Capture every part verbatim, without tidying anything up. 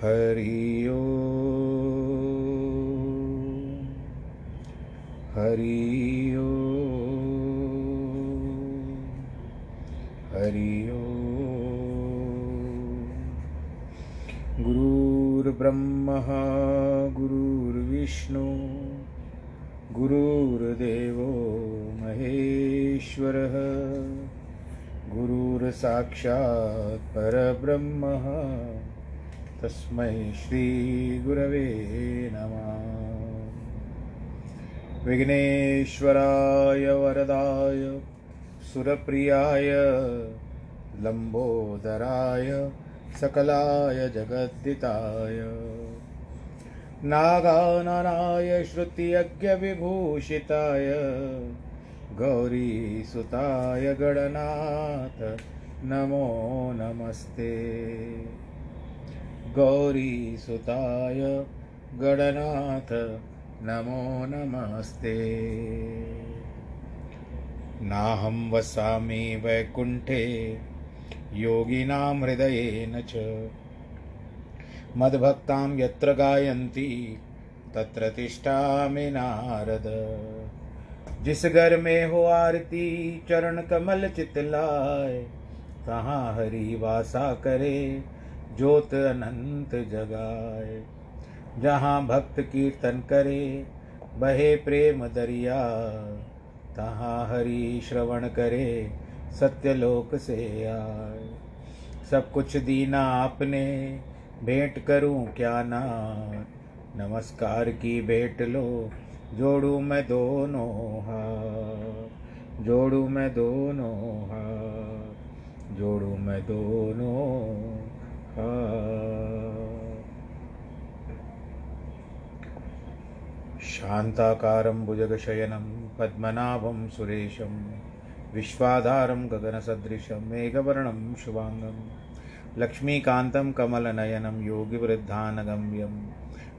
हरि ओम हरि ओम हरि ओम। गुरुर्ब्रह्मा गुरुर्विष्णु गुरुर्देवो महेश्वरः गुरुर्साक्षात् परब्रह्म तस्मै श्री गुरवे नमः। विघ्नेश्वराय वरदाय सुरप्रियाय लंबोदराय सकलाय जगद्दिताय नागाननाय श्रुतियज्ञ विभूषिताय गौरी सुताय गणनाथ नमो नमस्ते। गौरी सुताय गणनाथ नमो नमस्ते। नाहं वसामि वैकुंठे योगिनां हृदयेन च मद्भक्तां यत्र गायन्ति तत्र तिष्ठामि नारद। जिस घर में हो आरती चरण कमल चितलाए तहाँ हरि वासा करे ज्योत अनंत जगाए। जहाँ भक्त कीर्तन करे बहे प्रेम दरिया तहाँ हरि श्रवण करे सत्यलोक से आए। सब कुछ दीना आपने भेंट करूं क्या नाथ नमस्कार की भेंट लो जोड़ू मैं दोनों हाथ जोड़ू मैं दोनों हाथ जोड़ू मैं दोनों हाथ। शांताकारं भुजगशयनं पद्मनाभं सुरेशं विश्वाधारं गगनसदृशं मेघवर्णं शुभांगं लक्ष्मीकान्तं कमलनयनं योगिवृद्धानगम्यं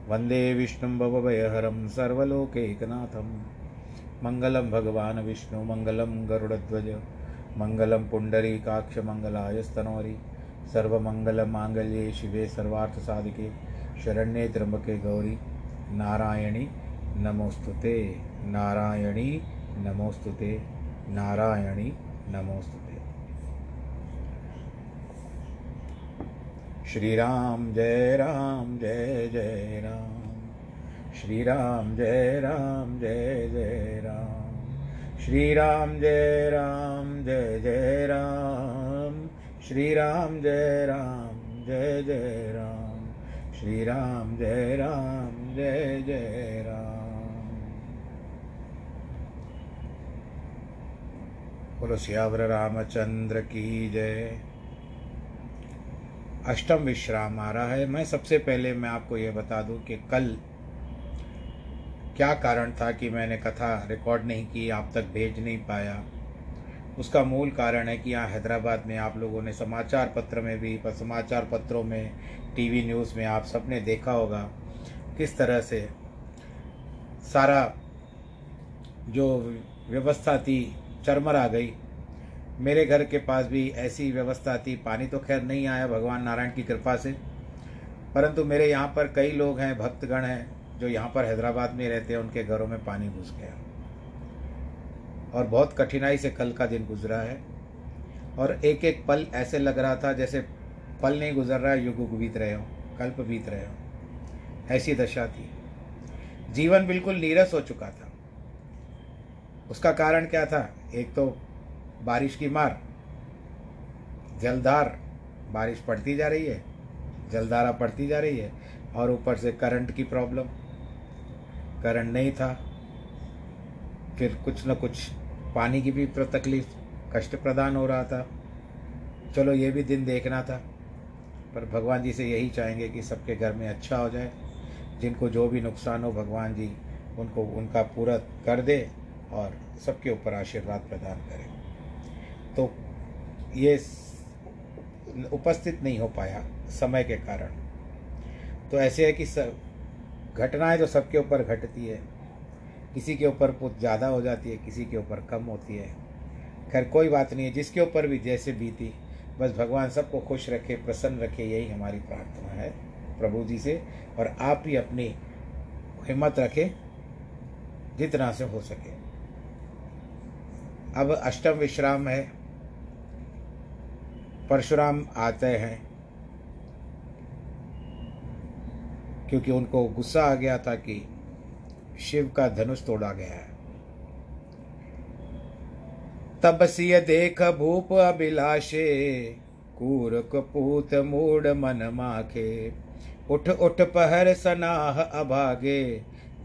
वंदे विष्णुं भवभयहरं सर्वलोकैकनाथं। मंगलं भगवान् विष्णु मंगलं गरुडध्वज मंगलं पुंडरीकाक्ष मंगलायस्तनोरि सर्वमंगलमांगल्ये शिवे सर्वार्थसाधिके शरण्ये त्र्यंबके गौरी नारायणी नमोस्तुते नारायणी नमोस्तुते नारायणी नमोस्तुते। श्री राम जय राम जय जय राम श्री राम जय राम जय जय राम श्री राम जय राम जय जय राम श्री राम जय राम जय जय राम श्री राम जय राम जय जय राम। बोलो सियावर रामचंद्र की जय। अष्टम विश्राम आ रहा है। मैं सबसे पहले मैं आपको ये बता दूं कि कल क्या कारण था कि मैंने कथा रिकॉर्ड नहीं की, आप तक भेज नहीं पाया। उसका मूल कारण है कि यहाँ हैदराबाद में आप लोगों ने समाचार पत्र में भी समाचार पत्रों में टीवी न्यूज़ में आप सबने देखा होगा किस तरह से सारा जो व्यवस्था थी चरमरा गई। मेरे घर के पास भी ऐसी व्यवस्था थी। पानी तो खैर नहीं आया भगवान नारायण की कृपा से, परंतु मेरे यहाँ पर कई लोग हैं भक्तगण हैं जो यहाँ पर हैदराबाद में रहते हैं, उनके घरों में पानी घुस गया और बहुत कठिनाई से कल का दिन गुजरा है। और एक एक पल ऐसे लग रहा था जैसे पल नहीं गुजर रहा है, युग बीत रहे हो, कल्प बीत रहे हो, ऐसी दशा थी। जीवन बिल्कुल नीरस हो चुका था। उसका कारण क्या था? एक तो बारिश की मार, जलधार बारिश पड़ती जा रही है, जलधारा पड़ती जा रही है, और ऊपर से करंट की प्रॉब्लम। करंट नहीं था, फिर कुछ न कुछ पानी की भी तकलीफ, कष्ट प्रदान हो रहा था। चलो ये भी दिन देखना था, पर भगवान जी से यही चाहेंगे कि सबके घर में अच्छा हो जाए। जिनको जो भी नुकसान हो भगवान जी उनको उनका पूरा कर दे और सबके ऊपर आशीर्वाद प्रदान करें। तो ये उपस्थित नहीं हो पाया समय के कारण। तो ऐसे है कि घटनाएं तो सबके ऊपर घटती है, किसी के ऊपर कुछ ज़्यादा हो जाती है, किसी के ऊपर कम होती है। खैर कोई बात नहीं है, जिसके ऊपर भी जैसे बीती बस भगवान सबको खुश रखे, प्रसन्न रखे, यही हमारी प्रार्थना है। प्रभु जी से, और आप ही अपनी हिम्मत रखें जितना से हो सके। अब अष्टम विश्राम है, परशुराम आते हैं क्योंकि उनको गुस्सा आ गया था कि शिव का धनुष तोड़ा गया है। तब सिय देख भूप अभिलाषे, कूर कपूत मूड मन माखे। उठ उठ पहर सनाह अभागे,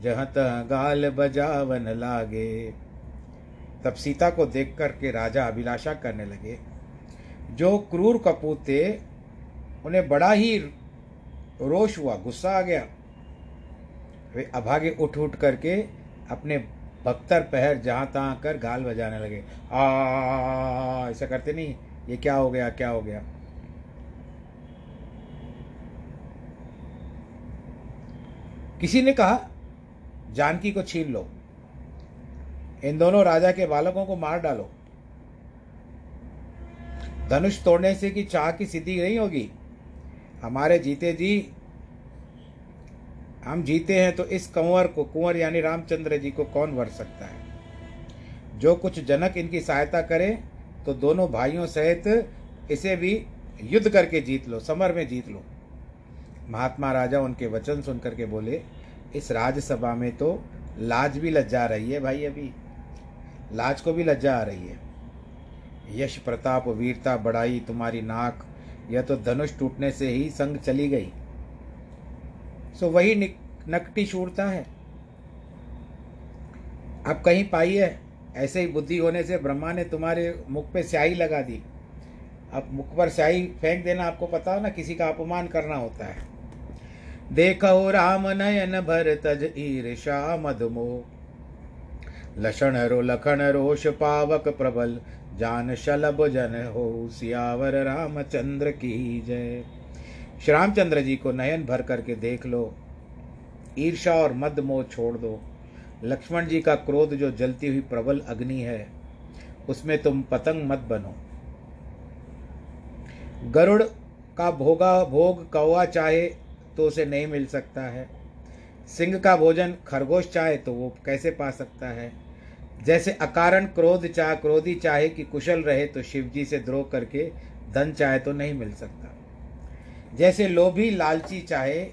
जहाँ तह गाल बजावन लागे। तब सीता को देख कर के राजा अभिलाषा करने लगे। जो क्रूर कपूत थे उन्हें बड़ा ही रोष हुआ, गुस्सा आ गया। वे अभागे उठ उठ करके अपने बख्तर पहर जहाँ तहाँ कर गाल बजाने लगे। आ ऐसा करते नहीं, ये क्या हो गया क्या हो गया। किसी ने कहा जानकी को छीन लो, इन दोनों राजा के बालकों को मार डालो, धनुष तोड़ने से कि चाह की सिद्धि नहीं होगी, हमारे जीते जी हम जीते हैं तो इस कंवर को, कुंवर यानी रामचंद्र जी को कौन वर सकता है। जो कुछ जनक इनकी सहायता करे तो दोनों भाइयों सहित इसे भी युद्ध करके जीत लो, समर में जीत लो। महात्मा राजा उनके वचन सुन करके बोले, इस राज्यसभा में तो लाज भी लज्जा रही है भाई, अभी लाज को भी लज्जा आ रही है। यश प्रताप वीरता बढ़ाई तुम्हारी नाक, यह तो धनुष टूटने से ही संग चली गई। सो वही नकटी शूरता है। अब कहीं पाई है, ऐसे ही बुद्धि होने से ब्रह्मा ने तुम्हारे मुख पे स्याही लगा दी। अब मुख पर स्याही फेंक देना, आपको पता हो ना, किसी का अपमान करना होता है। देखो राम नयन भर तज ईर्षा मधुमो, लक्षण रो लखन रोष पावक प्रबल, जान शलभ जन हो सियावर रामचंद्र की जय। श्री रामचंद्र जी को नयन भर करके देख लो, ईर्षा और मद मोह छोड़ दो। लक्ष्मण जी का क्रोध जो जलती हुई प्रबल अग्नि है, उसमें तुम पतंग मत बनो। गरुड़ का भोगा भोग कौवा चाहे तो उसे नहीं मिल सकता है, सिंह का भोजन खरगोश चाहे तो वो कैसे पा सकता है। जैसे अकारण क्रोध चाह क्रोधी चाहे कि कुशल रहे तो शिवजी से द्रोह करके धन चाहे तो नहीं मिल सकता। जैसे लोभी लालची चाहे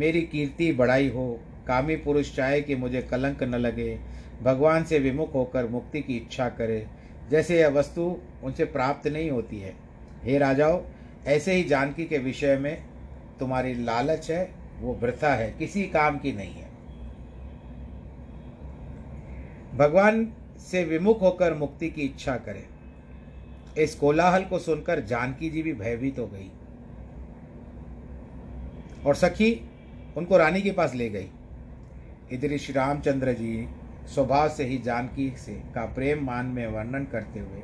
मेरी कीर्ति बढ़ाई हो, कामी पुरुष चाहे कि मुझे कलंक न लगे, भगवान से विमुख होकर मुक्ति की इच्छा करे, जैसे यह वस्तु उनसे प्राप्त नहीं होती है। हे राजाओं, ऐसे ही जानकी के विषय में तुम्हारी लालच है, वो वृथा है, किसी काम की नहीं है। भगवान से विमुख होकर मुक्ति की इच्छा करें। इस कोलाहल को सुनकर जानकी जी भी भयभीत हो गई और सखी उनको रानी के पास ले गई। इधर श्री रामचंद्र जी स्वभाव से ही जानकी से का प्रेम मान में वर्णन करते हुए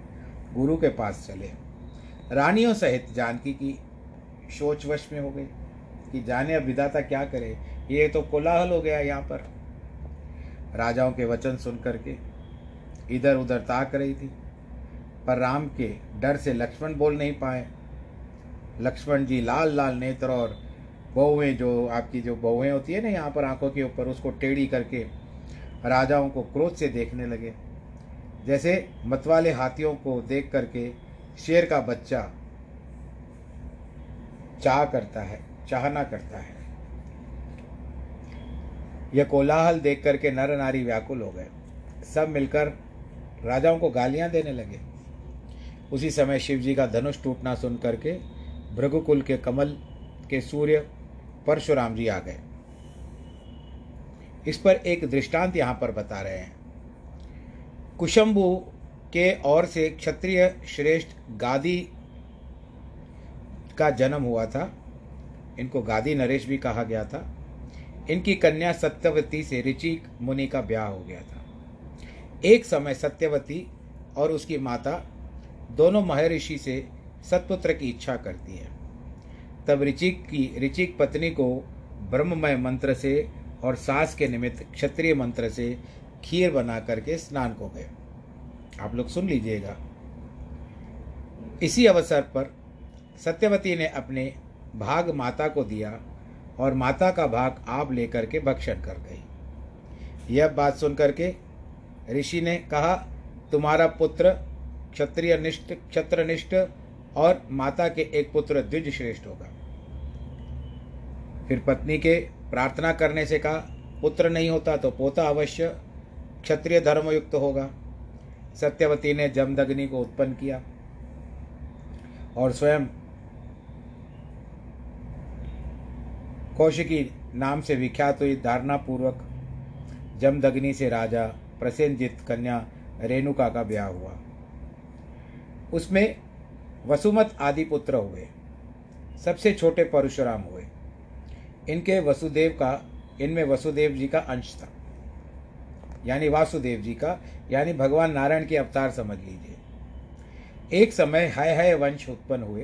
गुरु के पास चले। रानियों सहित जानकी की शोचवश में हो गई कि जाने अब विधाता क्या करे, ये तो कोलाहल हो गया यहाँ पर। राजाओं के वचन सुन करके इधर उधर ताक रही थी, पर राम के डर से लक्ष्मण बोल नहीं पाए। लक्ष्मण जी लाल लाल नेत्र और बहुएं, जो आपकी जो बहुएं होती है ना यहाँ पर आंखों के ऊपर, उसको टेढ़ी करके राजाओं को क्रोध से देखने लगे। जैसे मतवाले हाथियों को देख करके शेर का बच्चा चाह करता है, चाहना करता है। यह कोलाहल देख करके नर नारी व्याकुल हो गए, सब मिलकर राजाओं को गालियां देने लगे। उसी समय शिव जी का धनुष टूटना सुन करके भृगुकुल के कमल के सूर्य परशुराम जी आ गए। इस पर एक दृष्टांत यहाँ पर बता रहे हैं। कुशंबु के ओर से क्षत्रिय श्रेष्ठ गादी का जन्म हुआ था, इनको गादी नरेश भी कहा गया था। इनकी कन्या सत्यवती से ऋचि मुनि का ब्याह हो गया था। एक समय सत्यवती और उसकी माता दोनों महर्षि से सत्पुत्र की इच्छा करती है। तब ऋचिक की ऋचिक पत्नी को ब्रह्ममय मंत्र से और सास के निमित्त क्षत्रिय मंत्र से खीर बना करके स्नान को गए। आप लोग सुन लीजिएगा। इसी अवसर पर सत्यवती ने अपने भाग माता को दिया और माता का भाग आप लेकर के भक्षण कर गई। यह बात सुनकर के ऋषि ने कहा, तुम्हारा पुत्र क्षत्रियनिष्ठ क्षत्रनिष्ठ और माता के एक पुत्र द्विज श्रेष्ठ होगा। फिर पत्नी के प्रार्थना करने से कहा, पुत्र नहीं होता तो पोता अवश्य क्षत्रिय धर्मयुक्त होगा। सत्यवती ने जमदग्नि को उत्पन्न किया और स्वयं कौशिकी नाम से विख्यात हुई। धारणापूर्वक जमदग्नि से राजा प्रसेनजीत कन्या रेणुका का ब्याह हुआ। उसमें वसुमत आदि पुत्र हुए। सबसे छोटे परशुराम हुए। इनके वसुदेव का इनमें वसुदेव जी का अंश था, यानी वासुदेव जी का, यानी भगवान नारायण के अवतार समझ लीजिए। एक समय हय हय वंश उत्पन्न हुए।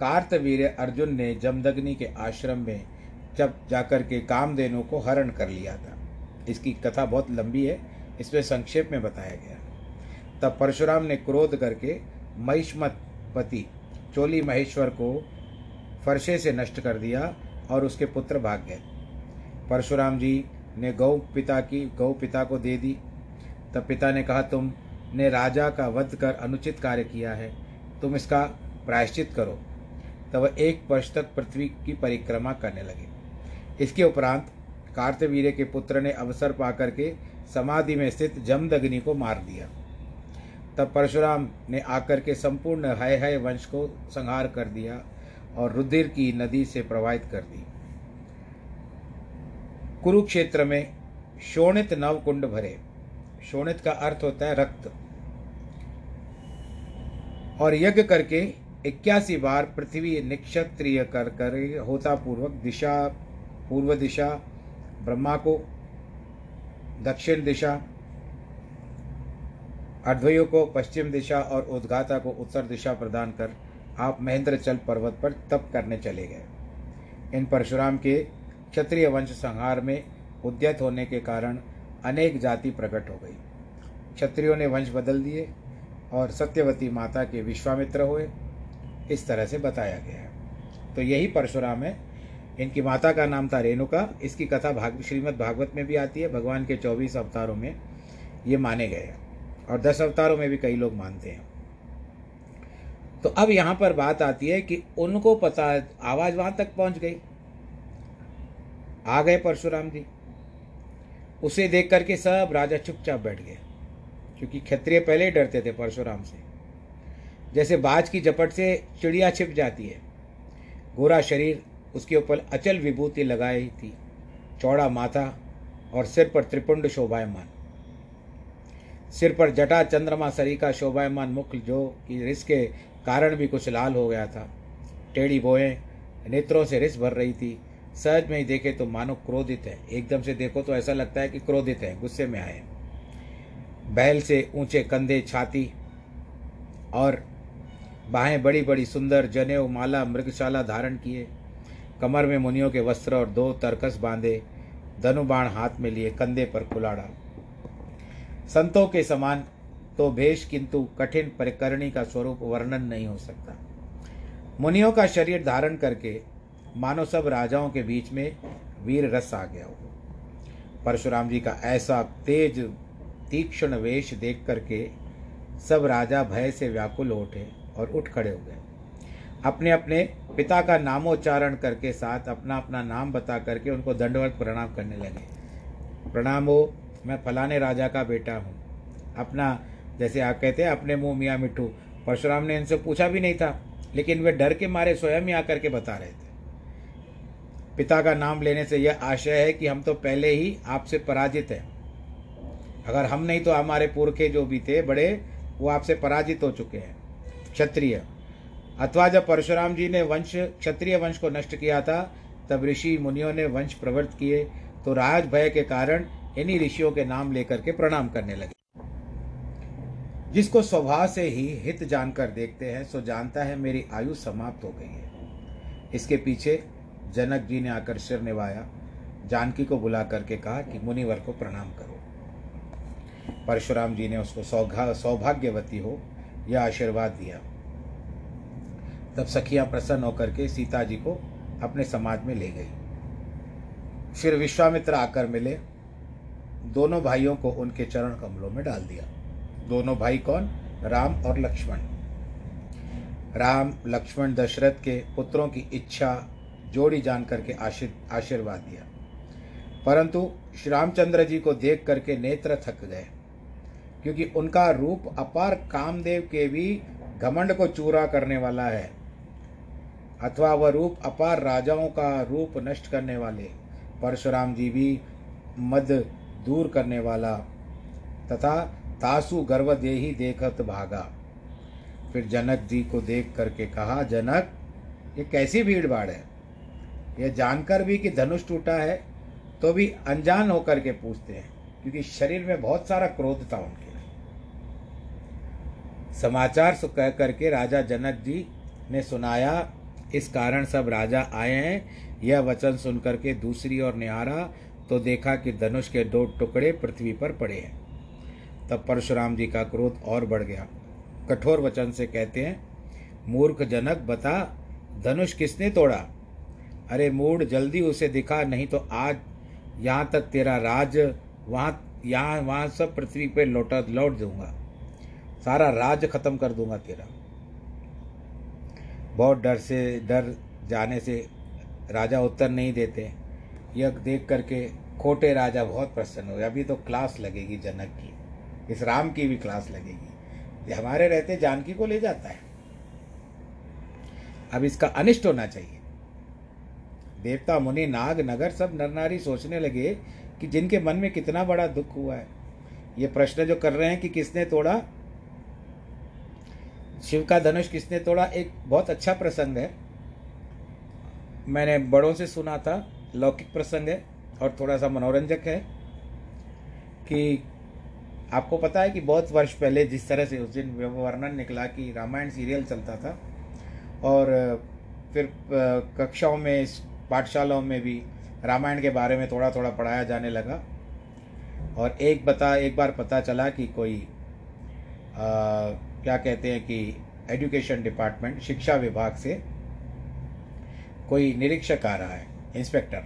कार्तवीर्य अर्जुन ने जमदग्नि के आश्रम में जब जाकर के कामधेनु को हरण कर लिया था। इसकी कथा बहुत लंबी है, इसमें संक्षेप में बताया गया। तब परशुराम ने क्रोध करके महिष्मत पति चोली महेश्वर को फरसे से नष्ट कर दिया और उसके पुत्र भाग गए। परशुराम जी ने गौ पिता की गौ पिता को दे दी। तब पिता ने कहा, तुम ने राजा का वध कर अनुचित कार्य किया है, तुम इसका प्रायश्चित करो। तब वह एक वर्ष तक पृथ्वी की परिक्रमा करने लगे। इसके उपरांत कार्तवीर्य के पुत्र ने अवसर पाकर के समाधि में स्थित जमदग्नि को मार दिया। तब परशुराम ने आकर के संपूर्ण हय हय वंश को संहार कर दिया और रुधिर की नदी से प्रवाहित कर दी। कुरुक्षेत्र में शोणित नव कुंड भरे। शोणित का अर्थ होता है रक्त। और यज्ञ करके इक्यासी बार पृथ्वी निक्षत्रिय कर कर होता पूर्वक दिशा पूर्व दिशा ब्रह्मा को, दक्षिण दिशा अध्वर्यु को पश्चिम दिशा और उद्गाता को उत्तर दिशा प्रदान कर आप महेंद्रचल पर्वत पर तप करने चले गए। इन परशुराम के क्षत्रिय वंश संहार में उद्यत होने के कारण अनेक जाति प्रकट हो गई। क्षत्रियों ने वंश बदल दिए और सत्यवती माता के विश्वामित्र हुए, इस तरह से बताया गया है। तो यही परशुराम है। इनकी माता का नाम था रेणुका। इसकी कथा भाग श्रीमद् भागवत में भी आती है। भगवान के चौबीस अवतारों में ये माने गए हैं और दस अवतारों में भी कई लोग मानते हैं। तो अब यहाँ पर बात आती है कि उनको पता, आवाज़ वहाँ तक पहुँच गई। आ गए परशुराम जी। उसे देख करके सब राजा चुपचाप बैठ गए, क्योंकि क्षत्रिय पहले ही डरते थे परशुराम से। जैसे बाज की झपट से चिड़िया छिप जाती है। गोरा शरीर, उसके ऊपर अचल विभूति लगाई थी, चौड़ा माथा और सिर पर त्रिपुंड शोभायमान। सिर पर जटा चंद्रमा सरीका शोभायमान मुख, जो कि रिस के कारण भी कुछ लाल हो गया था। टेढ़ी बोएं, नेत्रों से रिस भर रही थी। सहज में ही देखे तो मानो क्रोधित है। एकदम से देखो तो ऐसा लगता है कि क्रोधित है, गुस्से में आए। बैल से ऊंचे कंधे, छाती और बाहें बड़ी बड़ी सुंदर, जनेऊ माला मृगशाला धारण किए, कमर में मुनियों के वस्त्र और दो तरकस बांधे, धनुबाण हाथ में लिए, कंधे पर कुलाड़ा। संतों के समान तो भेष, किंतु कठिन परिकरणी का स्वरूप वर्णन नहीं हो सकता। मुनियों का शरीर धारण करके मानो सब राजाओं के बीच में वीर रस आ गया हो। परशुराम जी का ऐसा तेज तीक्ष्ण वेश देख करके सब राजा भय से व्याकुल हो उठे और उठ खड़े हो गए। अपने अपने पिता का नामोच्चारण करके साथ अपना अपना नाम बता करके उनको दंडवत प्रणाम करने लगे। प्रणाम हो, मैं फलाने राजा का बेटा हूँ। अपना, जैसे आप कहते हैं, अपने मुँह मियाँ मिठू। परशुराम ने इनसे पूछा भी नहीं था, लेकिन वे डर के मारे स्वयं ही आकर के बता रहे थे। पिता का नाम लेने से यह आशय है कि हम तो पहले ही आपसे पराजित हैं। अगर हम नहीं तो हमारे पुरखे जो भी थे बड़े, वो आपसे पराजित हो चुके हैं। क्षत्रिय, अथवा जब परशुराम जी ने वंश क्षत्रिय वंश को नष्ट किया था, तब ऋषि मुनियों ने वंश प्रवृत्त किए, तो राज भय के कारण इन्हीं ऋषियों के नाम लेकर के प्रणाम करने लगे। जिसको स्वभाव से ही हित जानकर देखते हैं, सो जानता है मेरी आयु समाप्त हो गई है। इसके पीछे जनक जी ने आकर सिर निभाया। जानकी को बुला करके कहा कि मुनिवर को प्रणाम करो। परशुराम जी ने उसको सौभा सौभाग्यवती हो यह आशीर्वाद दिया। तब सखियां प्रसन्न होकर के सीता जी को अपने समाज में ले गई। फिर विश्वामित्र आकर मिले, दोनों भाइयों को उनके चरण कमलों में डाल दिया। दोनों भाई कौन? राम और लक्ष्मण। राम लक्ष्मण दशरथ के पुत्रों की इच्छा जोड़ी जान करके आशीर्वाद दिया, परंतु श्री रामचंद्र जी को देख करके नेत्र थक गए, क्योंकि उनका रूप अपार कामदेव के भी घमंड को चूरा करने वाला है, अथवा वह रूप अपार राजाओं का रूप नष्ट करने वाले, परशुराम जी भी मद दूर करने वाला, तथा तासु गर्व देही देखत भागा। फिर जनक जी को देख करके कहा, जनक ये कैसी भीड़ भाड़ है, यह जानकर भी कि धनुष टूटा है तो भी अनजान होकर के पूछते हैं, क्योंकि शरीर में बहुत सारा क्रोध था उनके। समाचार सु कह करके राजा जनक जी ने सुनाया, इस कारण सब राजा आए हैं। यह वचन सुन करके दूसरी ओर निहारा तो देखा कि धनुष के दो टुकड़े पृथ्वी पर पड़े हैं। तब परशुराम जी का क्रोध और बढ़ गया, कठोर वचन से कहते हैं, मूर्ख जनक बता धनुष किसने तोड़ा? अरे मूढ़, जल्दी उसे दिखा, नहीं तो आज यहाँ तक तेरा राज वहाँ यहाँ वहाँ सब पृथ्वी पे लौटा लौट दूंगा, सारा राज खत्म कर दूंगा तेरा। बहुत डर से डर जाने से राजा उत्तर नहीं देते। यह देख करके खोटे राजा बहुत प्रसन्न हुए, अभी तो क्लास लगेगी जनक की, इस राम की भी क्लास लगेगी, हमारे रहते जानकी को ले जाता है, अब इसका अनिष्ट होना चाहिए। देवता मुनि नाग नगर सब नरनारी सोचने लगे कि जिनके मन में कितना बड़ा दुख हुआ है, ये प्रश्न जो कर रहे हैं कि किसने तोड़ा शिव का धनुष, किसने तोड़ा, एक बहुत अच्छा प्रसंग है, मैंने बड़ों से सुना था, लौकिक प्रसंग है और थोड़ा सा मनोरंजक है। कि आपको पता है कि बहुत वर्ष पहले जिस तरह से उस दिन वर्णन निकला कि रामायण सीरियल चलता था, और फिर कक्षाओं में पाठशालाओं में भी रामायण के बारे में थोड़ा थोड़ा पढ़ाया जाने लगा, और एक बता एक बार पता चला कि कोई आ, क्या कहते हैं कि एजुकेशन डिपार्टमेंट, शिक्षा विभाग से कोई निरीक्षक आ रहा है, इंस्पेक्टर,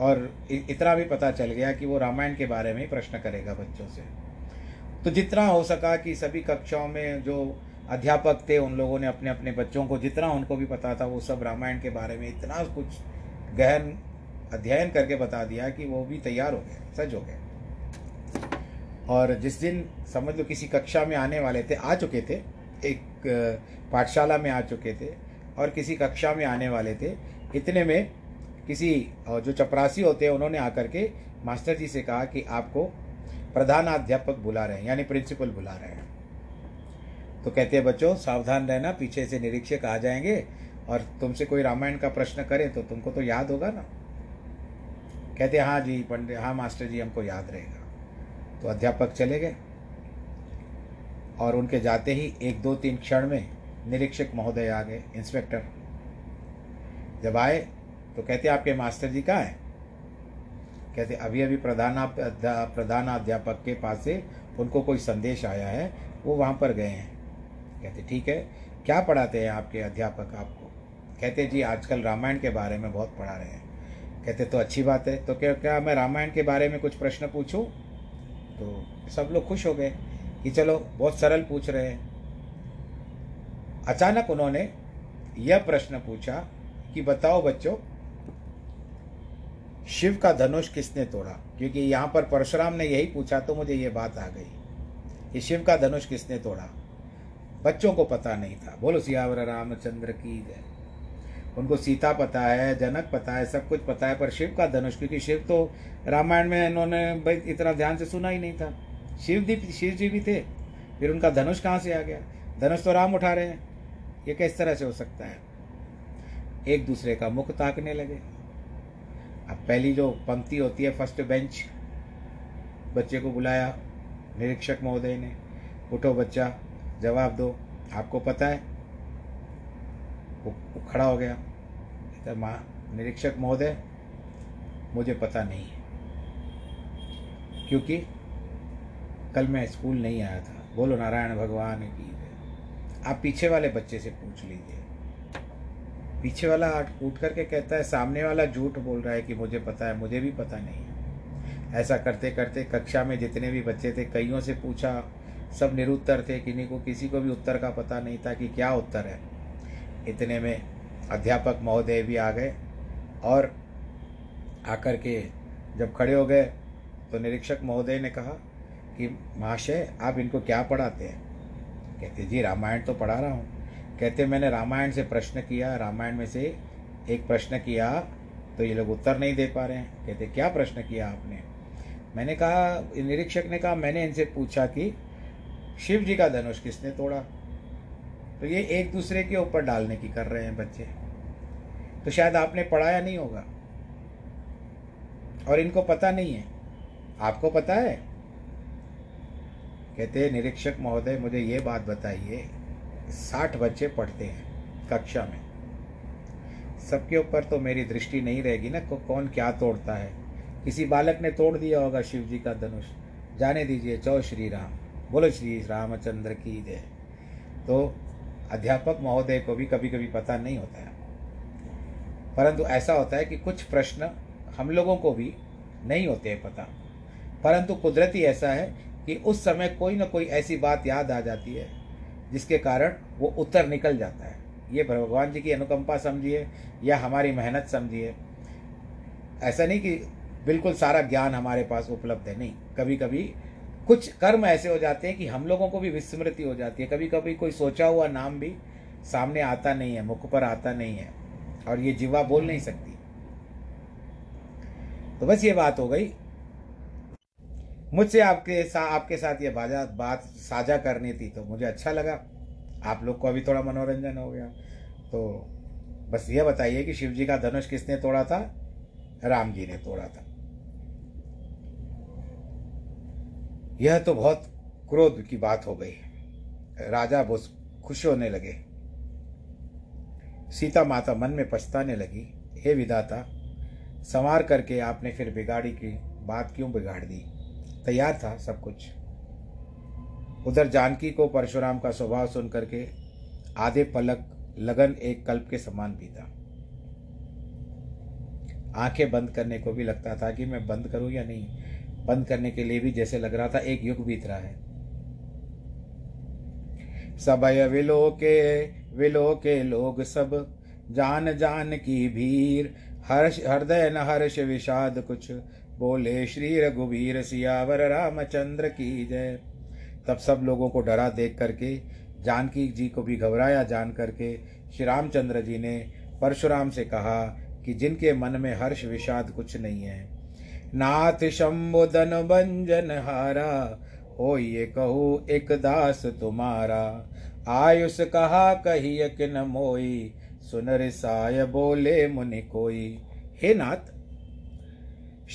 और इतना भी पता चल गया कि वो रामायण के बारे में ही प्रश्न करेगा बच्चों से। तो जितना हो सका कि सभी कक्षाओं में जो अध्यापक थे उन लोगों ने अपने अपने बच्चों को जितना उनको भी पता था वो सब रामायण के बारे में इतना कुछ गहन अध्ययन करके बता दिया कि वो भी तैयार हो गए, सज हो गए। और जिस दिन समझ लो किसी कक्षा में आने वाले थे, आ चुके थे, एक पाठशाला में आ चुके थे और किसी कक्षा में आने वाले थे, इतने में किसी जो चपरासी होते हैं उन्होंने आकर के मास्टर जी से कहा कि आपको प्रधानाध्यापक बुला रहे हैं, यानी प्रिंसिपल बुला रहे हैं। तो कहते हैं बच्चों सावधान रहना, पीछे से निरीक्षक आ जाएंगे और तुमसे कोई रामायण का प्रश्न करे तो तुमको तो याद होगा ना। कहते हाँ जी पंडित, हाँ मास्टर जी हमको याद रहेगा। तो अध्यापक चले गए और उनके जाते ही एक दो तीन क्षण में निरीक्षक महोदय आ गए, इंस्पेक्टर। जब आए तो कहते आपके मास्टर जी कहाँ हैं? कहते अभी अभी प्रधान प्रधानाध्यापक के पास से उनको कोई संदेश आया है, वो वहाँ पर गए हैं। कहते ठीक है, क्या पढ़ाते हैं आपके अध्यापक आपको? कहते जी आजकल रामायण के बारे में बहुत पढ़ा रहे हैं। कहते तो अच्छी बात है, तो क्या क्या मैं रामायण के बारे में कुछ प्रश्न पूछूँ? तो सब लोग खुश हो गए कि चलो बहुत सरल पूछ रहे हैं। अचानक उन्होंने यह प्रश्न पूछा कि बताओ बच्चों शिव का धनुष किसने तोड़ा, क्योंकि यहाँ पर परशुराम ने यही पूछा तो मुझे ये बात आ गई कि शिव का धनुष किसने तोड़ा। बच्चों को पता नहीं था। बोलो सियावर रामचंद्र की जय। उनको सीता पता है, जनक पता है, सब कुछ पता है, पर शिव का धनुष, क्योंकि शिव तो रामायण में इन्होंने भाई इतना ध्यान से सुना ही नहीं था। शिव जी शिव जी भी थे, फिर उनका धनुष कहाँ से आ गया? धनुष तो राम उठा रहे हैं, ये किस तरह से हो सकता है? एक दूसरे का मुख ताकने लगे। अब पहली जो पंक्ति होती है फर्स्ट बेंच, बच्चे को बुलाया निरीक्षक महोदय ने, उठो बच्चा जवाब दो, आपको पता है। वो, वो खड़ा हो गया। कहता माँ निरीक्षक महोदय मुझे पता नहीं है, क्योंकि कल मैं स्कूल नहीं आया था। बोलो नारायण भगवान की, आप पीछे वाले बच्चे से पूछ लीजिए। पीछे वाला आठ कूट करके कहता है सामने वाला झूठ बोल रहा है कि मुझे पता है, मुझे भी पता नहीं। ऐसा करते करते कक्षा में जितने भी बच्चे थे कईयों से पूछा, सब निरुत्तर थे, किसी को किसी को भी उत्तर का पता नहीं था कि क्या उत्तर है। इतने में अध्यापक महोदय भी आ गए और आकर के जब खड़े हो गए तो निरीक्षक महोदय ने कहा कि महाशय आप इनको क्या पढ़ाते हैं? कहते जी रामायण तो पढ़ा रहा हूँ। कहते मैंने रामायण से प्रश्न किया, रामायण में से एक प्रश्न किया तो ये लोग उत्तर नहीं दे पा रहे हैं। कहते क्या प्रश्न किया आपने? मैंने कहा, निरीक्षक ने कहा मैंने इनसे पूछा कि शिव जी का धनुष किसने तोड़ा? तो ये एक दूसरे के ऊपर डालने की कर रहे हैं बच्चे। तो शायद आपने पढ़ाया नहीं होगा और इनको पता नहीं है। आपको पता है? कहते निरीक्षक महोदय मुझे ये बात बताइए, साठ बच्चे पढ़ते हैं कक्षा में, सबके ऊपर तो मेरी दृष्टि नहीं रहेगी ना, को कौन क्या तोड़ता है। किसी बालक ने तोड़ दिया होगा शिव जी का धनुष, जाने दीजिए। जय श्री राम, बोलो श्री रामचंद्र की जय। तो अध्यापक महोदय को भी कभी कभी पता नहीं होता है, परंतु ऐसा होता है कि कुछ प्रश्न हम लोगों को भी नहीं होते हैं पता, परंतु कुदरती ऐसा है कि उस समय कोई ना कोई ऐसी बात याद आ जाती है जिसके कारण वो उत्तर निकल जाता है। ये भगवान जी की अनुकंपा समझिए या हमारी मेहनत समझिए। ऐसा नहीं कि बिल्कुल सारा ज्ञान हमारे पास उपलब्ध है, नहीं। कभी कभी कुछ कर्म ऐसे हो जाते हैं कि हम लोगों को भी विस्मृति हो जाती है। कभी कभी कोई सोचा हुआ नाम भी सामने आता नहीं है, मुख पर आता नहीं है, और ये जीवा बोल नहीं सकती। तो बस ये बात हो गई। मुझसे आपके साथ आपके साथ ये बाजा बात साझा करनी थी, तो मुझे अच्छा लगा, आप लोग को भी थोड़ा मनोरंजन हो गया। तो बस ये बताइए कि शिव जी का धनुष किसने तोड़ा था? राम जी ने तोड़ा था। यह तो बहुत क्रोध की बात हो गई। राजा बहुत खुश होने लगे। सीता माता मन में पछताने लगी, हे विधाता, संवार करके आपने फिर बिगाड़ी की बात क्यों बिगाड़ दी? तैयार था सब कुछ। उधर जानकी को परशुराम का स्वभाव सुन करके आधे पलक लगन एक कल्प के समान बीता। आंखें बंद करने को भी लगता था कि मैं बंद करूं या नहीं, बंद करने के लिए भी जैसे लग रहा था एक युग बीत रहा है। सबय विलोके विलोके लोग सब जान जान की भीड़, हर्ष हृदय न हर्ष विषाद कुछ, बोले श्री रघुवीर सियावर रामचंद्र की जय। तब सब लोगों को डरा देख करके, जानकी जी को भी घबराया जान करके, श्री रामचंद्र जी ने परशुराम से कहा कि जिनके मन में हर्ष विषाद कुछ नहीं है, नाथ शंबोधन बंजन हारा, हो ये कहू एक दास तुम्हारा, आयुष कहा कही यकिन मोई, सुन रिसाय बोले मुनि कोई। हे नाथ,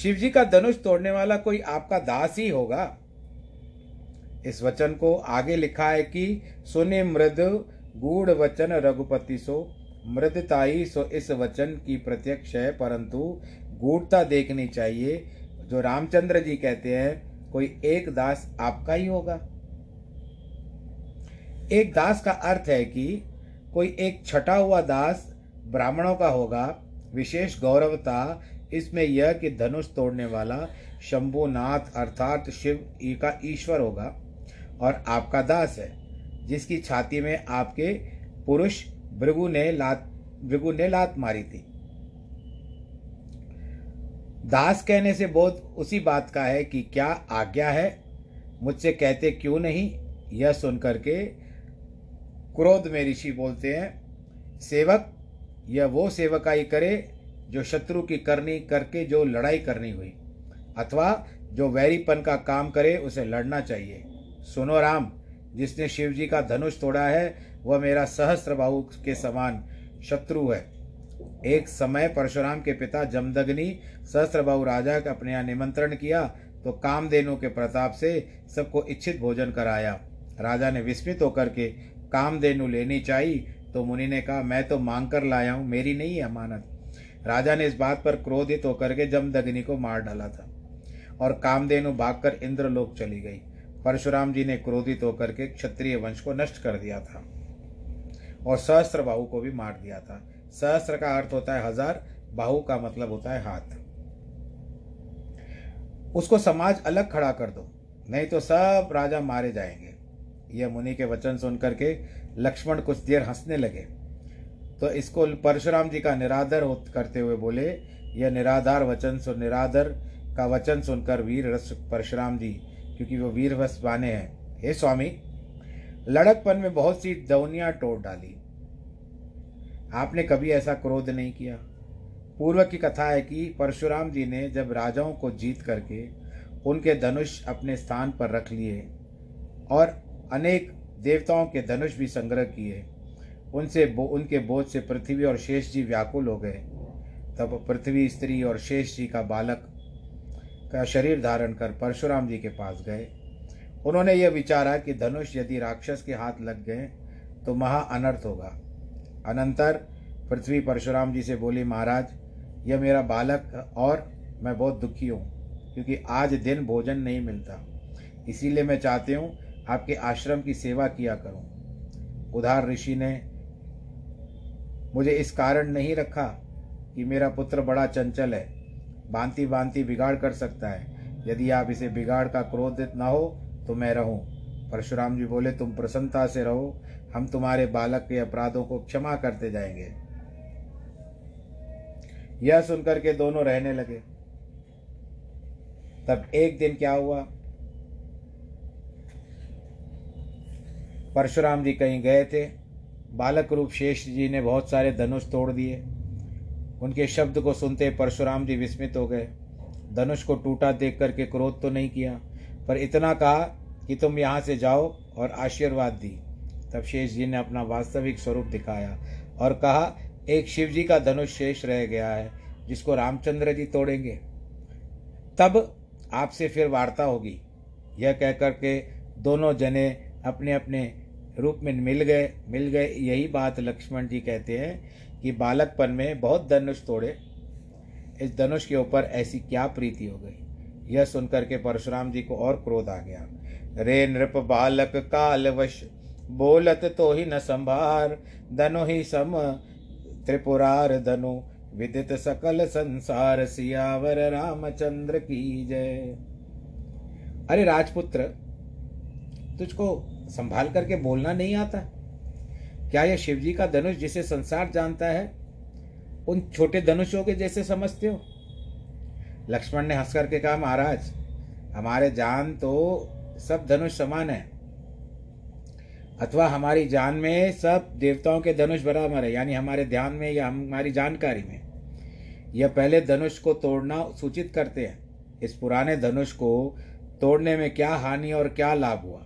शिवजी का धनुष तोड़ने वाला कोई आपका दास ही होगा। इस वचन को आगे लिखा है कि सुने मृद गूढ़ वचन रघुपति सो, मृदताई सो इस वचन की प्रत्यक्ष है, परंतु गूढ़ता देखनी चाहिए। जो रामचंद्र जी कहते हैं कोई एक दास आपका ही होगा। एक दास का अर्थ है कि कोई एक छटा हुआ दास ब्राह्मणों का होगा। विशेष गौरवता इसमें यह कि धनुष तोड़ने वाला शंभुनाथ अर्थात शिव का ईश्वर होगा और आपका दास है, जिसकी छाती में आपके पुरुष भृगु ने लात भृगु ने लात मारी थी। दास कहने से बोध उसी बात का है कि क्या आज्ञा है, मुझसे कहते क्यों नहीं। यह सुनकर के क्रोध में ऋषि बोलते हैं, सेवक यह वो सेवकाई करे जो शत्रु की करनी करके जो लड़ाई करनी हुई, अथवा जो वैरीपन का काम करे उसे लड़ना चाहिए। सुनो राम, जिसने शिव जी का धनुष तोड़ा है वह मेरा सहस्त्रबाहु के समान शत्रु है। एक समय परशुराम के पिता जमदग्नि सहस्त्रबाहु राजा का अपने यहाँ निमंत्रण किया तो कामधेनु के प्रताप से सबको इच्छित भोजन कराया। राजा ने विस्मित होकर के कामधेनु लेनी चाहिए तो मुनि ने कहा मैं तो मांग कर लाया हूँ, मेरी नहीं है अमानत। राजा ने इस बात पर क्रोधित होकर के जमदग्नि को मार डाला था और कामधेनु भागकर इंद्रलोक चली गई। परशुराम जी ने क्रोधित होकर के क्षत्रिय वंश को नष्ट कर दिया था और सहस्त्रबाहु को भी मार दिया था। सहस्र का अर्थ होता है हजार, बाहु का मतलब होता है हाथ। उसको समाज अलग खड़ा कर दो, नहीं तो सब राजा मारे जाएंगे। यह मुनि के वचन सुन करके लक्ष्मण कुछ देर हंसने लगे। तो इसको परशुराम जी का निरादर करते हुए बोले, यह निराधार वचन सुन, निरादर का वचन सुनकर वीर रस परशुराम जी, क्योंकि वो वीर रस पाने हैं, हे स्वामी, लड़कपन में बहुत सी दौनियां तोड़ डाली, आपने कभी ऐसा क्रोध नहीं किया। पूर्व की कथा है कि परशुराम जी ने जब राजाओं को जीत करके उनके धनुष अपने स्थान पर रख लिए और अनेक देवताओं के धनुष भी संग्रह किए, उनसे बो, उनके बोझ से पृथ्वी और शेष जी व्याकुल हो गए। तब पृथ्वी स्त्री और शेष जी का बालक का शरीर धारण कर परशुराम जी के पास गए। उन्होंने यह विचारा कि धनुष यदि राक्षस के हाथ लग गए तो महा अनर्थ होगा। अनंतर पृथ्वी परशुराम जी से बोली, महाराज, यह मेरा बालक और मैं बहुत दुखी हूँ, क्योंकि आज दिन भोजन नहीं मिलता, इसीलिए मैं चाहती हूँ आपके आश्रम की सेवा किया करूँ। उधार ऋषि ने मुझे इस कारण नहीं रखा कि मेरा पुत्र बड़ा चंचल है, भांति भांति बिगाड़ कर सकता है, यदि आप इसे बिगाड़ का क्रोधित न हो तो मैं रहूं। परशुराम जी बोले, तुम प्रसन्नता से रहो, हम तुम्हारे बालक के अपराधों को क्षमा करते जाएंगे। यह सुनकर के दोनों रहने लगे। तब एक दिन क्या हुआ, परशुराम जी कहीं गए थे, बालक रूप शेष जी ने बहुत सारे धनुष तोड़ दिए। उनके शब्द को सुनते परशुराम जी विस्मित हो गए। धनुष को टूटा देख करके क्रोध तो नहीं किया, पर इतना कहा कि तुम यहाँ से जाओ, और आशीर्वाद दी। तब शेष जी ने अपना वास्तविक स्वरूप दिखाया और कहा, एक शिव जी का धनुष शेष रह गया है, जिसको रामचंद्र जी तोड़ेंगे, तब आपसे फिर वार्ता होगी। यह कहकर के दोनों जने अपने अपने रूप में मिल गए मिल गए यही बात लक्ष्मण जी कहते हैं कि बालकपन में बहुत धनुष तोड़े, इस धनुष के ऊपर ऐसी क्या प्रीति हो गई। यह सुनकर के परशुराम जी को और क्रोध आ गया। रे नृप बालक कालवश, बोलत तो ही न संभार, धनु ही सम त्रिपुरार, धनु विदित सकल संसार, सियावर रामचंद्र की जय। अरे राजपुत्र, तुझको संभाल करके बोलना नहीं आता क्या? यह शिवजी का धनुष जिसे संसार जानता है, उन छोटे धनुषों के जैसे समझते हो? लक्ष्मण ने हंस करके कहा, महाराज, हमारे जान तो सब धनुष समान है, अथवा हमारी जान में सब देवताओं के धनुष बराबर है, यानी हमारे ध्यान में या हमारी जानकारी में। यह पहले धनुष को तोड़ना सूचित करते हैं, इस पुराने धनुष को तोड़ने में क्या हानि और क्या लाभ हुआ?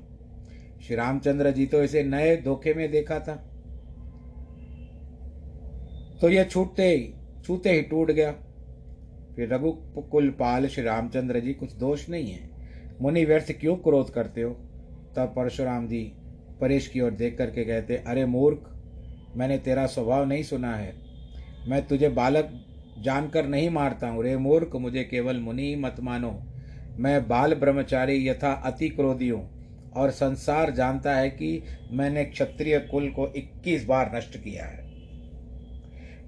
श्री रामचंद्र जी तो इसे नए धोखे में देखा था, तो यह छूटते ही छूते ही टूट गया। फिर रघुकुल पाल श्री रामचंद्र जी, कुछ दोष नहीं है, मुनि व्यर्थ क्यों क्रोध करते हो? तब परशुराम जी परेश की ओर देख करके कहते, अरे मूर्ख, मैंने तेरा स्वभाव नहीं सुना है, मैं तुझे बालक जानकर नहीं मारता हूँ। रे मूर्ख, मुझे केवल मुनि मत मानो, मैं बाल ब्रह्मचारी यथा अति क्रोधी हूँ, और संसार जानता है कि मैंने क्षत्रिय कुल को इक्कीस बार नष्ट किया है।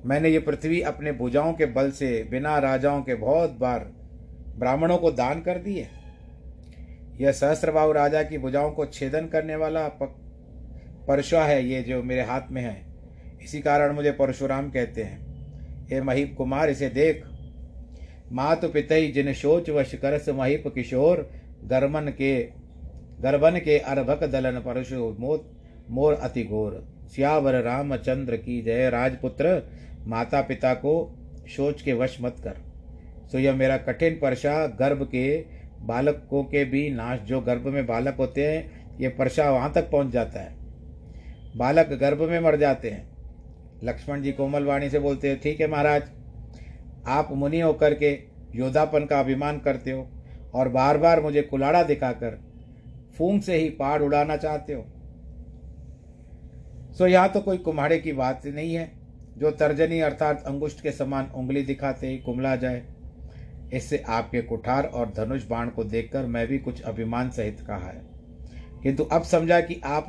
मैंने ये पृथ्वी अपने भुजाओं के बल से बिना राजाओं के बहुत बार ब्राह्मणों को दान कर दी है। यह सहस्रबाहु राजा की भुजाओं को छेदन करने वाला परशा है, ये जो मेरे हाथ में है, इसी कारण मुझे परशुराम कहते हैं। हे महीप कुमार, इसे देख, मातु पितई जिन शोच वश करस, महीप किशोर गर्मन के गर्भन के अर्भक दलन, परशु मोत मोर अति घोर, सियावर रामचंद्र की जय। राजपुत्र, माता पिता को शोच के वश मत कर, सो यह मेरा कठिन परशा गर्भ के बालकों के भी नाश, जो गर्भ में बालक होते हैं, ये परशा वहाँ तक पहुँच जाता है, बालक गर्भ में मर जाते हैं। लक्ष्मण जी कोमल वाणी से बोलते हैं, ठीक है महाराज, आप मुनि होकर के योद्धापन का अभिमान करते हो और बार बार मुझे कुलाड़ा दिखाकर फूंक से ही पहाड़ उड़ाना चाहते हो, सो यहाँ तो कोई कुम्हाड़े की बात नहीं है, जो तर्जनी अर्थात अंगुष्ठ के समान उंगली दिखाते ही कुम्हला जाए। इससे आपके कुठार और धनुष बाण को देखकर मैं भी कुछ अभिमान सहित कहा है, किंतु अब समझा कि आप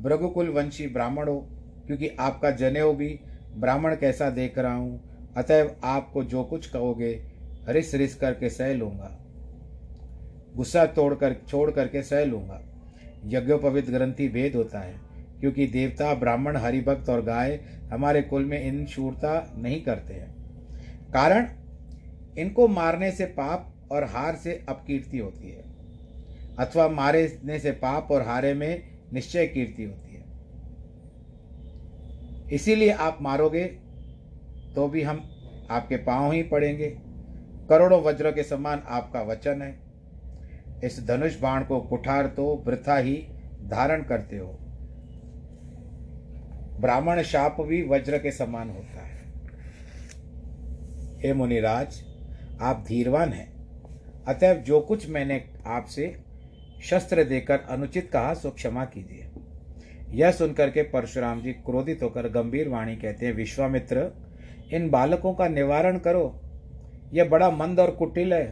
भृगुकुल वंशी ब्राह्मण हो, क्योंकि आपका जनेऊ भी ब्राह्मण कैसा देख रहा हूँ, अतएव आपको जो कुछ कहोगे रिस रिस करके सह लूँगा, गुस्सा तोड़ कर छोड़ करके सह लूँगा। यज्ञोपवीत ग्रंथि भेद होता है, क्योंकि देवता, ब्राह्मण, हरिभक्त और गाय हमारे कुल में इन शूरता नहीं करते हैं। कारण इनको मारने से पाप और हार से अपकीर्ति होती है, अथवा मारने से पाप और हारे में निश्चय कीर्ति होती है। इसीलिए आप मारोगे तो भी हम आपके पांव ही पड़ेंगे। करोड़ों वज्र के समान आपका वचन है। इस धनुष बाण को कुठार तो वृथा ही धारण करते हो। ब्राह्मण शाप भी वज्र के समान होता है। हे मुनिराज, आप धीरवान हैं, अतएव जो कुछ मैंने आपसे शस्त्र देकर अनुचित कहा सो क्षमा कीजिए। यह सुनकर के परशुराम जी क्रोधित होकर गंभीर वाणी कहते हैं, विश्वामित्र, इन बालकों का निवारण करो। यह बड़ा मंद और कुटिल है।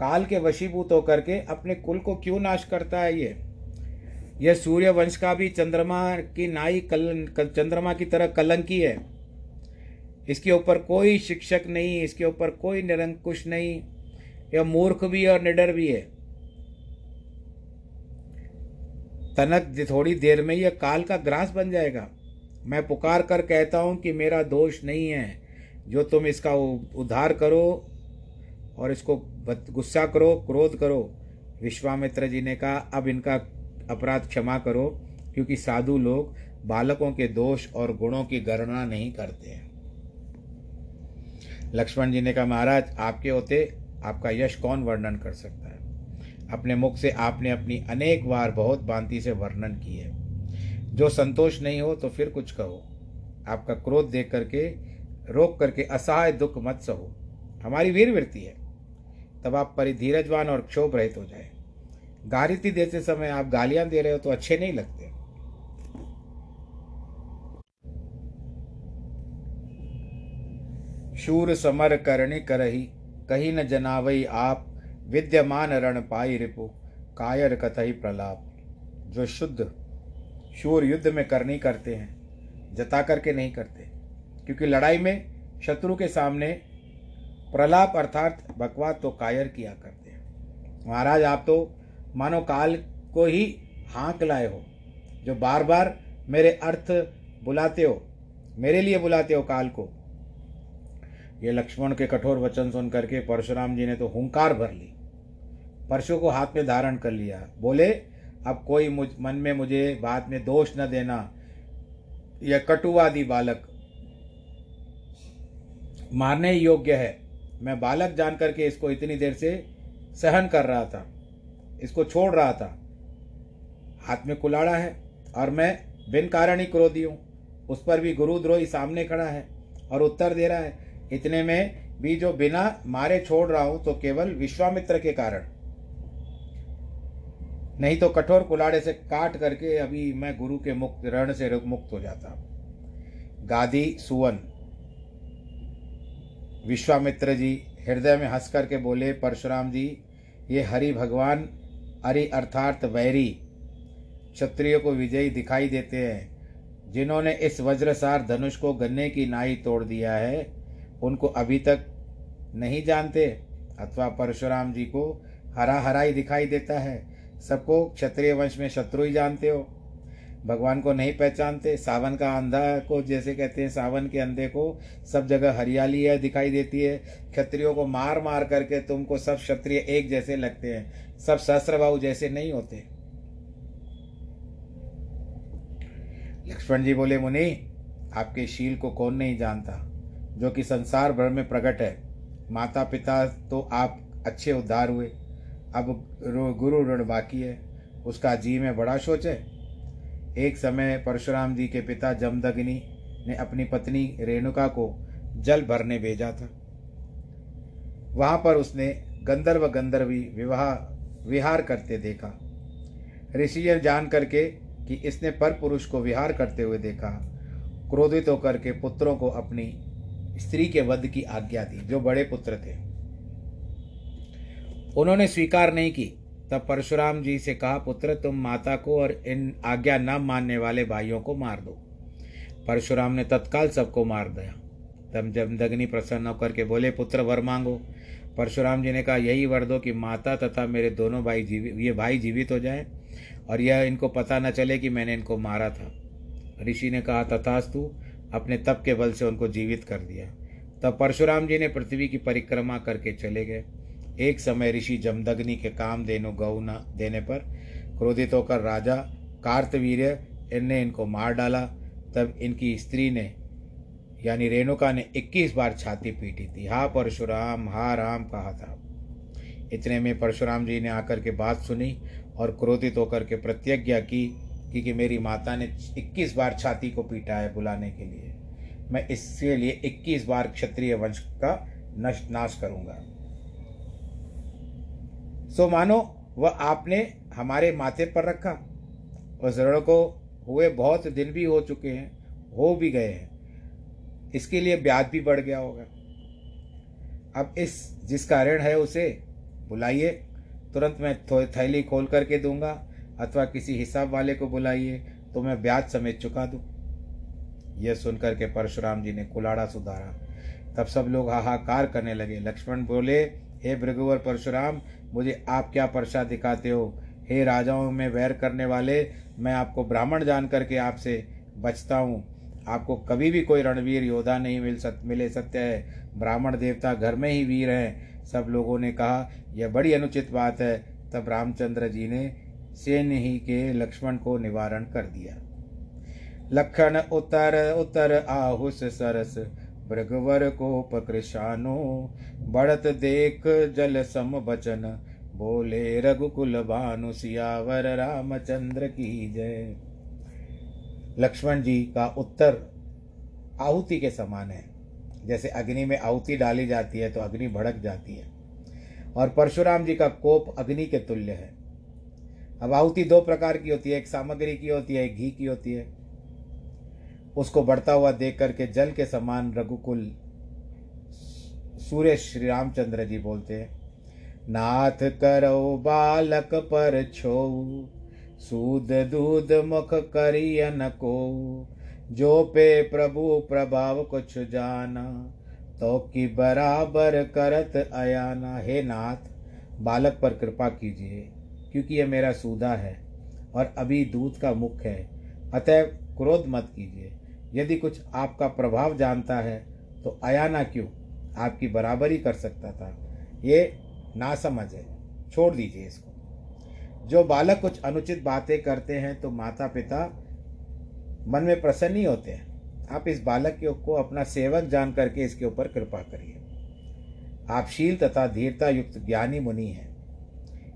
काल के वशीभूत होकर के अपने कुल को क्यों नाश करता है ये? यह सूर्य वंश का भी चंद्रमा की नाई कलन चंद्रमा की तरह कलंकी है। इसके ऊपर कोई शिक्षक नहीं, इसके ऊपर कोई निरंकुश नहीं। यह मूर्ख भी और निडर भी है। तनक थोड़ी देर में यह काल का ग्रास बन जाएगा। मैं पुकार कर कहता हूँ कि मेरा दोष नहीं है, जो तुम इसका उद्धार करो और इसको गुस्सा करो, क्रोध करो। विश्वामित्र जी ने कहा, अब इनका अपराध क्षमा करो, क्योंकि साधु लोग बालकों के दोष और गुणों की गणना नहीं करते हैं। लक्ष्मण जी ने कहा, महाराज, आपके होते आपका यश कौन वर्णन कर सकता है? अपने मुख से आपने अपनी अनेक बार बहुत भांति से वर्णन की है। जो संतोष नहीं हो तो फिर कुछ कहो। आपका क्रोध देख करके रोक करके असहाय दुख मत सहो, हमारी वीरवृत्ति है। तब आप परिधीरजवान और क्षोभ रहित हो जाए। गारिती देते समय आप गालियां दे रहे हो तो अच्छे नहीं लगते। शूर समर करणी करही, कहीं न जनावई आप, विद्यमान रण पाई रिपु, कायर कथई प्रलाप। जो शुद्ध शूर युद्ध में करनी करते हैं, जता करके नहीं करते, क्योंकि लड़ाई में शत्रु के सामने प्रलाप अर्थात बकवास तो कायर किया करते हैं। महाराज, आप तो मानो काल को ही हाँक लाए हो, जो बार बार मेरे अर्थ बुलाते हो, मेरे लिए बुलाते हो काल को। ये लक्ष्मण के कठोर वचन सुन करके परशुराम जी ने तो हुंकार भर ली, परशु को हाथ में धारण कर लिया। बोले, अब कोई मुझ मन में मुझे बाद में दोष न देना। यह कटुवादी बालक मारने योग्य है। मैं बालक जान करके इसको इतनी देर से सहन कर रहा था, इसको छोड़ रहा था। हाथ में कुलाड़ा है और मैं बिन कारण ही क्रोधी हूँ। उस पर भी गुरुद्रोही सामने खड़ा है और उत्तर दे रहा है। इतने में भी जो बिना मारे छोड़ रहा हूँ तो केवल विश्वामित्र के कारण, नहीं तो कठोर कुलाड़े से काट करके अभी मैं गुरु के मुक्त रण से मुक्त हो जाता। गादी सुवन। विश्वामित्र जी हृदय में हंस करके बोले, परशुराम जी, ये हरि भगवान हरि अर्थात वैरी क्षत्रियों को विजयी दिखाई देते हैं। जिन्होंने इस वज्रसार धनुष को गन्ने की नाई तोड़ दिया है, उनको अभी तक नहीं जानते, अथवा परशुराम जी को हरा हरा ही दिखाई देता है। सबको क्षत्रिय वंश में शत्रु ही जानते हो, भगवान को नहीं पहचानते। सावन का अंधा को जैसे कहते हैं, सावन के अंधे को सब जगह हरियाली है दिखाई देती है। क्षत्रियों को मार मार करके तुमको सब क्षत्रिय एक जैसे लगते हैं, सब सहस्रबाहु जैसे नहीं होते। लक्ष्मण जी बोले, मुनि, आपके शील को कौन नहीं जानता, जो कि संसार भर में प्रकट है। माता पिता तो आप अच्छे उद्धार हुए, अब गुरु ऋण बाकी है, उसका जी में बड़ा सोच है। एक समय परशुराम जी के पिता जमदग्नि ने अपनी पत्नी रेणुका को जल भरने भेजा था। वहाँ पर उसने गंधर्व गंधर्वी विवाह विहार करते देखा। ऋषि यह जान करके कि इसने पर पुरुष को विहार करते हुए देखा, क्रोधित होकर के पुत्रों को अपनी स्त्री के वध की आज्ञा दी। जो बड़े पुत्र थे उन्होंने स्वीकार नहीं की। तब परशुराम जी से कहा, पुत्र, तुम माता को और इन आज्ञा न मानने वाले भाइयों को मार दो। परशुराम ने तत्काल सबको मार दिया। तब जमदग्नि प्रसन्न होकर के बोले, पुत्र वर मांगो। परशुराम जी ने कहा, यही वर दो कि माता तथा मेरे दोनों भाई जीवित ये भाई जीवित हो जाए और यह इनको पता न चले कि मैंने इनको मारा था। ऋषि ने कहा, तथास्तु। अपने तप के बल से उनको जीवित कर दिया। तब परशुराम जी ने पृथ्वी की परिक्रमा करके चले गए। एक समय ऋषि जमदग्नि के काम देनु गऊ न देने पर क्रोधित होकर राजा कार्तवीर्य ने इनको मार डाला। तब इनकी स्त्री ने यानी रेणुका ने इक्कीस बार छाती पीटी थी। हा परशुराम, हा राम कहा था। इतने में परशुराम जी ने आकर के बात सुनी और क्रोधित होकर के प्रतिज्ञा की कि, कि मेरी माता ने इक्कीस बार छाती को पीटा है बुलाने के लिए, मैं इसके लिए इक्कीस बार क्षत्रिय वंश का नश नाश करूंगा। सो मानो वह आपने हमारे माथे पर रखा। उस ऋण को हुए बहुत दिन भी हो चुके हैं, हो भी गए हैं, इसके लिए ब्याज भी बढ़ गया होगा। अब इस जिसका ऋण है उसे बुलाइए, तुरंत मैं थैली खोल करके दूंगा, अथवा किसी हिसाब वाले को बुलाइए तो मैं ब्याज समेत चुका दूं। यह सुनकर के परशुराम जी ने कुलाड़ा सुधारा। तब सब लोग हाहाकार करने लगे। लक्ष्मण बोले, हे भृगुवर परशुराम, मुझे आप क्या परछा दिखाते हो। हे राजाओं में वैर करने वाले, मैं आपको ब्राह्मण जान करके आपसे बचता हूँ। आपको कभी भी कोई रणवीर योद्धा नहीं मिल सक मिले सत्य है, ब्राह्मण देवता घर में ही वीर हैं। सब लोगों ने कहा, यह बड़ी अनुचित बात है। तब रामचंद्र जी ने सेन ही के लक्ष्मण को निवारण कर दिया। लखन उतर उतर आहुस सरस, भृगुवर को पकृशानो, बढ़त देख जल सम बचन, बोले रघुकुल भानु, सियावर रामचंद्र की जय। लक्ष्मण जी का उत्तर आहुति के समान है। जैसे अग्नि में आहुति डाली जाती है तो अग्नि भड़क जाती है, और परशुराम जी का कोप अग्नि के तुल्य है। अब आहुति दो प्रकार की होती है, एक सामग्री की होती है, एक घी की होती है। उसको बढ़ता हुआ देख करके जल के समान रघुकुल सूर्य श्री रामचंद्र जी बोलते हैं, नाथ करो बालक पर छो, सूद दूध मुख करिय न को, जो पे प्रभु प्रभाव कुछ जाना, तो की बराबर करत अयाना। हे नाथ, बालक पर कृपा कीजिए, क्योंकि यह मेरा सूदा है और अभी दूध का मुख है, अतः क्रोध मत कीजिए। यदि कुछ आपका प्रभाव जानता है तो अयाना क्यों, आपकी बराबरी कर सकता था। ये नासमझ है, छोड़ दीजिए इसको। जो बालक कुछ अनुचित बातें करते हैं तो माता पिता मन में प्रसन्न नहीं होते हैं। आप इस बालक को अपना सेवक जान करके इसके ऊपर कृपा करिए। आप शील तथा धीरता युक्त ज्ञानी मुनि हैं।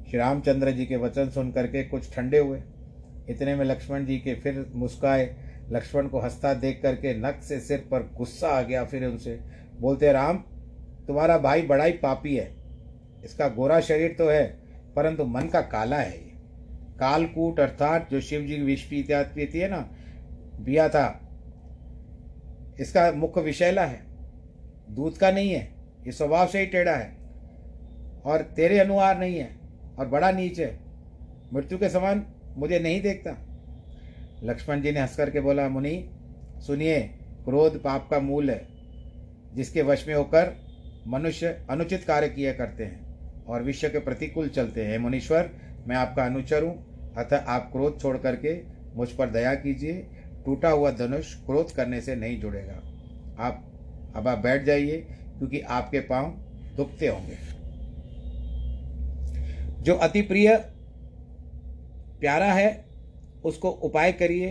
श्री रामचंद्र जी के वचन सुन करके कुछ ठंडे हुए। इतने में लक्ष्मण जी के फिर मुस्काए। लक्ष्मण को हंसता देख करके नक से सिर पर गुस्सा आ गया। फिर उनसे बोलते, राम, तुम्हारा भाई बड़ा ही पापी है। इसका गोरा शरीर तो है, परंतु मन का काला है। ये कालकूट अर्थात जो शिव जी की विष पीती है ना, पिया था, इसका मुख विषैला है, दूध का नहीं है, ये स्वभाव से ही टेढ़ा है और तेरे अनुहार नहीं है और बड़ा नीच है, मृत्यु के समान मुझे नहीं देखता। लक्ष्मण जी ने हंस करके बोला, मुनि सुनिए, क्रोध पाप का मूल है, जिसके वश में होकर मनुष्य अनुचित कार्य किया करते हैं और विश्व के प्रतिकूल चलते हैं। मुनीश्वर, मैं आपका अनुचर हूँ, अतः आप क्रोध छोड़ करके मुझ पर दया कीजिए। टूटा हुआ धनुष क्रोध करने से नहीं जुड़ेगा। आप अब आप बैठ जाइए, क्योंकि आपके पाँव दुखते होंगे। जो अति प्रिय प्यारा है उसको उपाय करिए,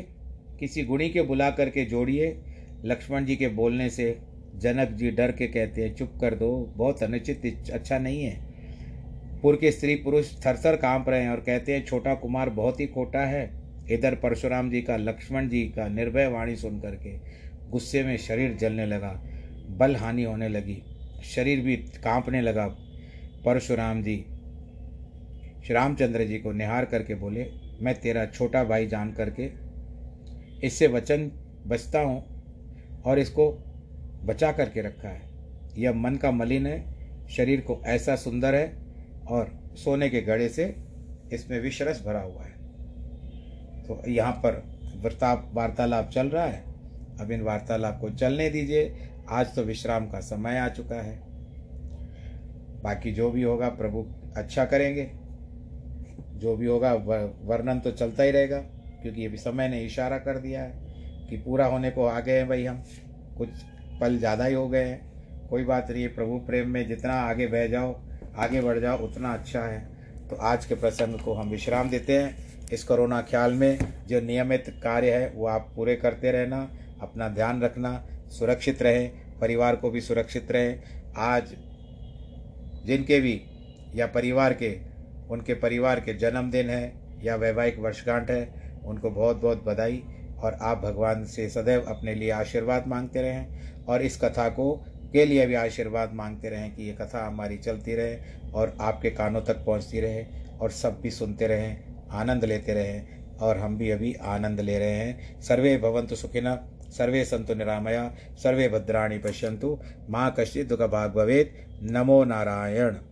किसी गुणी के बुला करके जोड़िए। लक्ष्मण जी के बोलने से जनक जी डर के कहते हैं, चुप कर दो, बहुत अनुचित, अच्छा नहीं है। पुर के स्त्री पुरुष थरथर काँप रहे हैं और कहते हैं, छोटा कुमार बहुत ही खोटा है। इधर परशुराम जी का लक्ष्मण जी का निर्भय वाणी सुन करके गुस्से में शरीर जलने लगा, बल हानि होने लगी, शरीर भी काँपने लगा। परशुराम जी श्री रामचंद्र जी को निहार करके बोले, मैं तेरा छोटा भाई जान करके इससे वचन बचता हूँ और इसको बचा करके रखा है। यह मन का मलिन है, शरीर को ऐसा सुंदर है और सोने के घड़े से इसमें विषरस भरा हुआ है। तो यहाँ पर वार्तालाप चल रहा है। अब इन वार्तालाप को चलने दीजिए, आज तो विश्राम का समय आ चुका है। बाकी जो भी होगा प्रभु अच्छा करेंगे, जो भी होगा वर्णन तो चलता ही रहेगा, क्योंकि अभी समय ने इशारा कर दिया है कि पूरा होने को आ गए हैं भाई, हम कुछ पल ज़्यादा ही हो गए हैं। कोई बात नहीं, प्रभु प्रेम में जितना आगे बह जाओ, आगे बढ़ जाओ उतना अच्छा है। तो आज के प्रसंग को हम विश्राम देते हैं। इस कोरोना ख्याल में जो नियमित कार्य है वो आप पूरे करते रहना, अपना ध्यान रखना, सुरक्षित रहें, परिवार को भी सुरक्षित रहें। आज जिनके भी या परिवार के उनके परिवार के जन्मदिन है या वैवाहिक वर्षगांठ है, उनको बहुत बहुत बधाई, और आप भगवान से सदैव अपने लिए आशीर्वाद मांगते रहें और इस कथा को के लिए भी आशीर्वाद मांगते रहें कि ये कथा हमारी चलती रहे और आपके कानों तक पहुंचती रहे और सब भी सुनते रहें, आनंद लेते रहें, और हम भी अभी आनंद ले रहे हैं। सर्वे भवन्तु सुखिनः, सर्वे सन्तु निरामया, सर्वे भद्राणि पश्यन्तु, मां कश्चित् दुःखभाग् भवेत्। नमो नारायण।